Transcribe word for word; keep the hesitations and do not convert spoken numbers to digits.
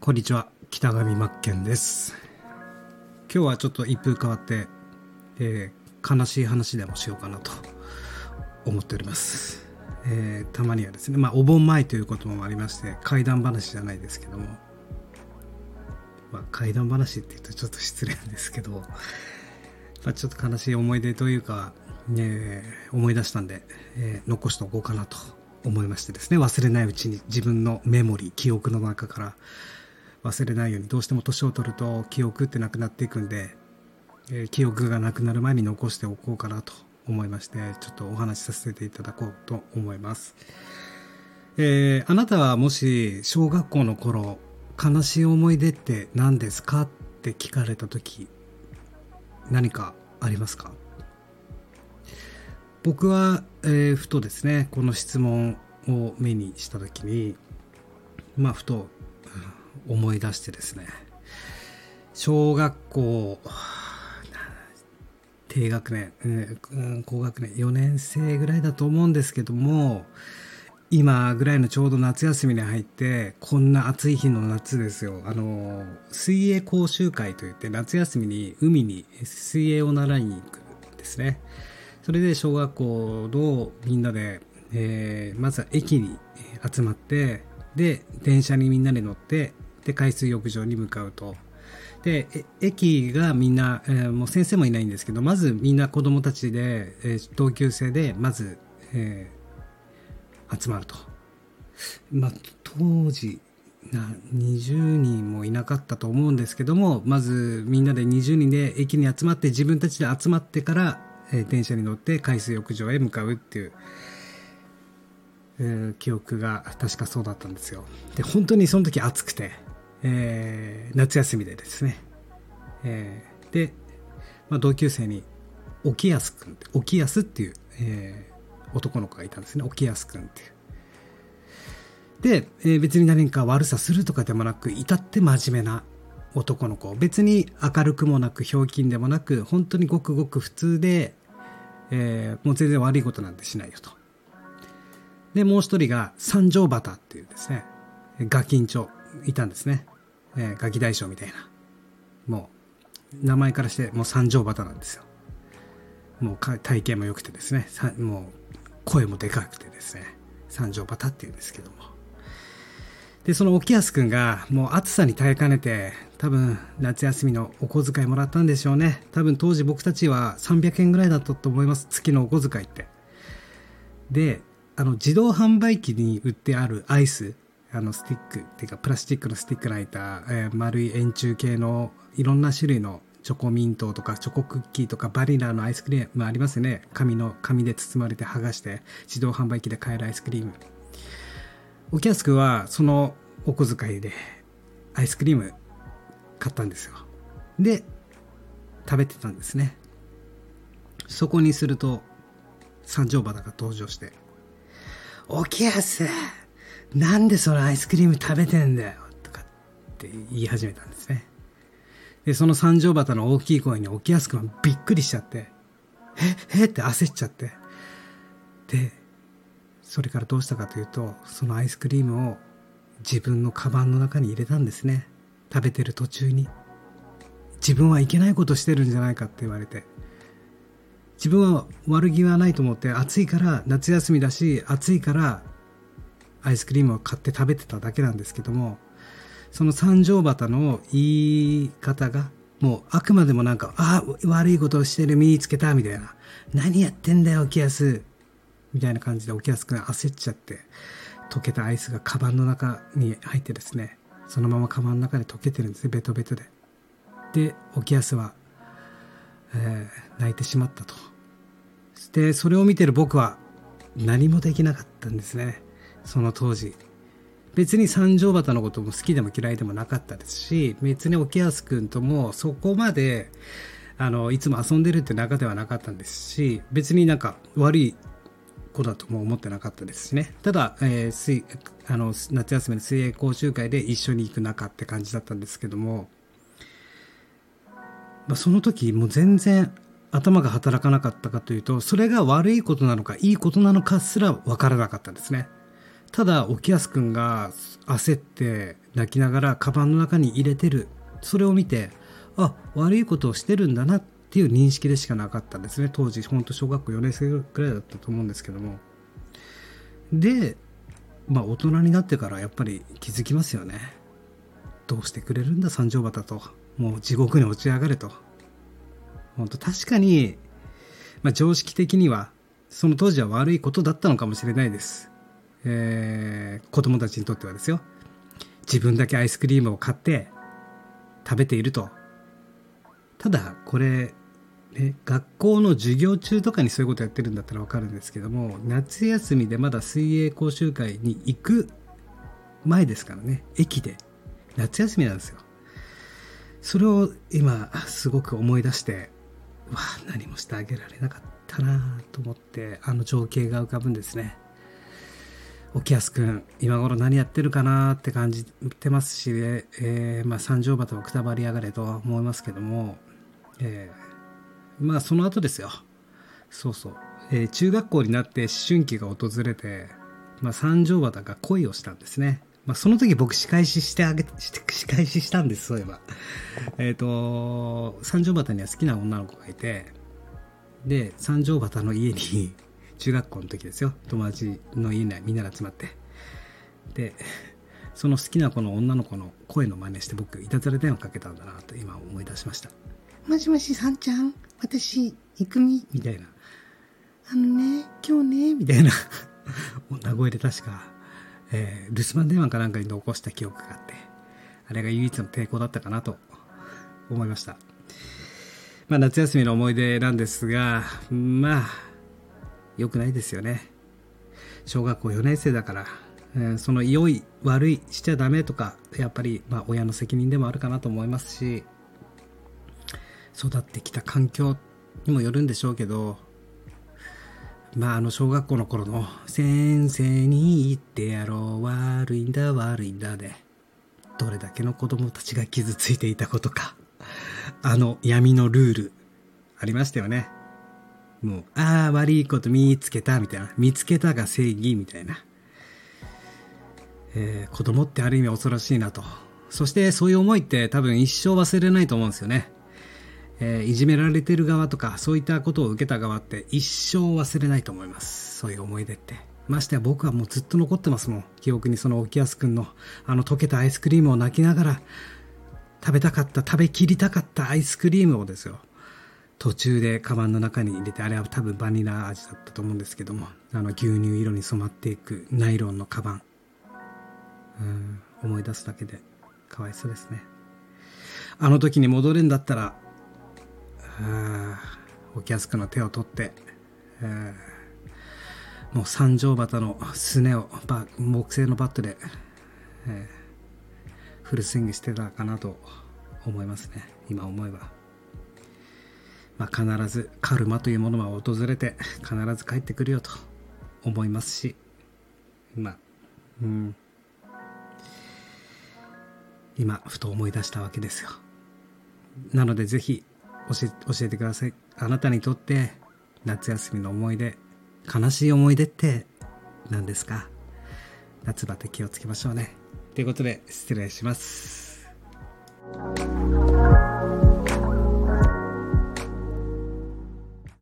こんにちは、北上真剣です。今日はちょっと一風変わって、えー、悲しい話でもしようかなと思っております。えー、たまにはですね、まあ、お盆前ということもありまして怪談話じゃないですけども、まあ、怪談話って言うとちょっと失礼なんですけど、まあ、ちょっと悲しい思い出というか、えー、思い出したんで、えー、残しておこうかなと思いましてですね、忘れないうちに自分のメモリー記憶の中から忘れないように、どうしても年を取ると記憶ってなくなっていくんで、えー、記憶がなくなる前に残しておこうかなと思いまして、ちょっとお話しさせていただこうと思います。えー、あなたはもし小学校の頃、悲しい思い出って何ですかって聞かれた時、何かありますか？僕は、えー、ふとですね、この質問を目にした時に、まあふと思い出してですね、小学校低学年、うん、高学年よねん生ぐらいだと思うんですけども、今ぐらいのちょうど夏休みに入って、こんな暑い日の夏ですよ、あの水泳講習会といって夏休みに海に水泳を習いに行くんですね。それで小学校のみんなで、えー、まずは駅に集まって、で電車にみんなで乗って、で海水浴場に向かうと、で駅がみんな、えー、もう先生もいないんですけど、まずみんな子供たちで、えー、同級生でまず、えー、集まると、まあ、当時なにじゅうにんもいなかったと思うんですけども、まずみんなでにじゅうにんで駅に集まって、自分たちで集まってから、えー、電車に乗って海水浴場へ向かうっていう記憶が確かそうだったんですよ。で本当にその時暑くて、えー、夏休みでですね、えー、で、まあ、同級生におきやすくんっておきやすっていう、えー、男の子がいたんですね。おきやすくんっていうで、えー、別に何か悪さするとかでもなく、至って真面目な男の子、別に明るくもなくひょうきんでもなく、本当にごくごく普通で、えー、もう全然悪いことなんてしないよと。でもう一人が三条バタっていうですね、ガキンチョいたんですね、えー、ガキ大将みたいな、もう名前からしてもう三条バタなんですよ。もう体型も良くてですね、もう声もでかくてですね、三条バタっていうんですけども、でその沖安くんがもう暑さに耐えかねて、多分夏休みのお小遣いもらったんでしょうね。多分当時僕たちはさんびゃくえんぐらいだったと思います、月のお小遣いって。であの自動販売機に売ってあるアイス、あのスティックっていうかプラスチックのスティックの開いた、えー、丸い円柱形のいろんな種類のチョコミントとかチョコクッキーとかバニラのアイスクリームありますよね。紙の紙で包まれて剥がして自動販売機で買えるアイスクリーム。おきやすくはそのお小遣いでアイスクリーム買ったんですよ。で食べてたんですね。そこにすると三条肌が登場して、おきやす、なんでそのアイスクリーム食べてんだよとかって言い始めたんですね。でその三条旗の大きい声におきやすくんはびっくりしちゃって、ええって焦っちゃって、でそれからどうしたかというと、そのアイスクリームを自分のカバンの中に入れたんですね。食べてる途中に自分はいけないことしてるんじゃないかって言われて、自分は悪気はないと思って、暑いから夏休みだし暑いからアイスクリームを買って食べてただけなんですけども、その三条旗の言い方がもうあくまでもなんか、ああ悪いことをしてる、身につけたみたいな、何やってんだよおきやすみたいな感じで、おきやすくん焦っちゃって溶けたアイスがカバンの中に入ってですね、そのままカバンの中で溶けてるんですね、ベトベトで。でおきやすは、えー、泣いてしまったと。でそれを見てる僕は何もできなかったんですね。その当時別に三条旗のことも好きでも嫌いでもなかったですし、別におきやすくんともそこまであのいつも遊んでるって中ではなかったんですし、別になんか悪い子だとも思ってなかったですしね。ただ、えー、水あの夏休みの水泳講習会で一緒に行く仲って感じだったんですけども、まあ、その時もう全然頭が働かなかったかというと、それが悪いことなのかいいことなのかすら分からなかったですね。ただ沖安くんが焦って泣きながらカバンの中に入れてる、それを見て、あ、悪いことをしてるんだなっていう認識でしかなかったんですね。当時本当小学校よねん生くらいだったと思うんですけども、で、まあ、大人になってからやっぱり気づきますよね。どうしてくれるんだ三条旗と、もう地獄に落ち上がれと。本当確かに、まあ、常識的にはその当時は悪いことだったのかもしれないです。えー、子供たちにとってはですよ。自分だけアイスクリームを買って食べていると。ただこれ、ね、学校の授業中とかにそういうことやってるんだったらわかるんですけども、夏休みでまだ水泳講習会に行く前ですからね、駅で夏休みなんですよ。それを今すごく思い出して、わあ、何もしてあげられなかったなと思って、あの情景が浮かぶんですね。沖安くん今頃何やってるかなって感じてますし、ねえーまあ、三条旗をくたばりやがれとは思いますけども、えー、まあその後ですよ。そうそう、えー、中学校になって思春期が訪れて、まあ、三条旗が恋をしたんですね。まあ、その時僕仕返ししてあげして仕返ししたんです。そういえばえっと三条旗には好きな女の子がいて、で三条旗の家に中学校の時ですよ、友達の家にみんなで集まって、でその好きな子の女の子の声の真似して僕いたずら電話かけたんだなと今思い出しました。もしもしさんちゃん、私いくみみたいな、あのね今日ねみたいな女声で確か、えー、留守番電話かなんかに残した記憶があって、あれが唯一の抵抗だったかなと思いました。まあ夏休みの思い出なんですが、まあ良くないですよね。小学校よねん生だから、えー、その良い悪いしちゃダメとか、やっぱりまあ親の責任でもあるかなと思いますし、育ってきた環境にもよるんでしょうけど、まああの小学校の頃の先生に言ってやろう悪いんだ悪いんだでどれだけの子供たちが傷ついていたことか、あの闇のルールありましたよね。もう、ああ、悪いこと見つけた、みたいな。見つけたが正義、みたいな。えー、子供ってある意味恐ろしいなと。そして、そういう思いって多分一生忘れないと思うんですよね。えー、いじめられてる側とか、そういったことを受けた側って一生忘れないと思います。そういう思い出って。ましてや僕はもうずっと残ってますもん。記憶にその沖安くんの、あの溶けたアイスクリームを泣きながら、食べたかった、食べきりたかったアイスクリームをですよ。途中でカバンの中に入れて、あれは多分バニラ味だったと思うんですけども、あの牛乳色に染まっていくナイロンのカバン、うーん、思い出すだけでかわいそうですね。あの時に戻れんだったら、あー、沖安くんの手を取って、もう三条旗のすねを木製のバットでフルスイングしてたかなと思いますね、今思えば。まあ、必ずカルマというものは訪れて必ず帰ってくるよと思いますし、まあ、うん、今ふと思い出したわけですよ。なのでぜひ教え、教えてください。あなたにとって夏休みの思い出、悲しい思い出って何ですか？夏バテ気をつけましょうね。ということで失礼します。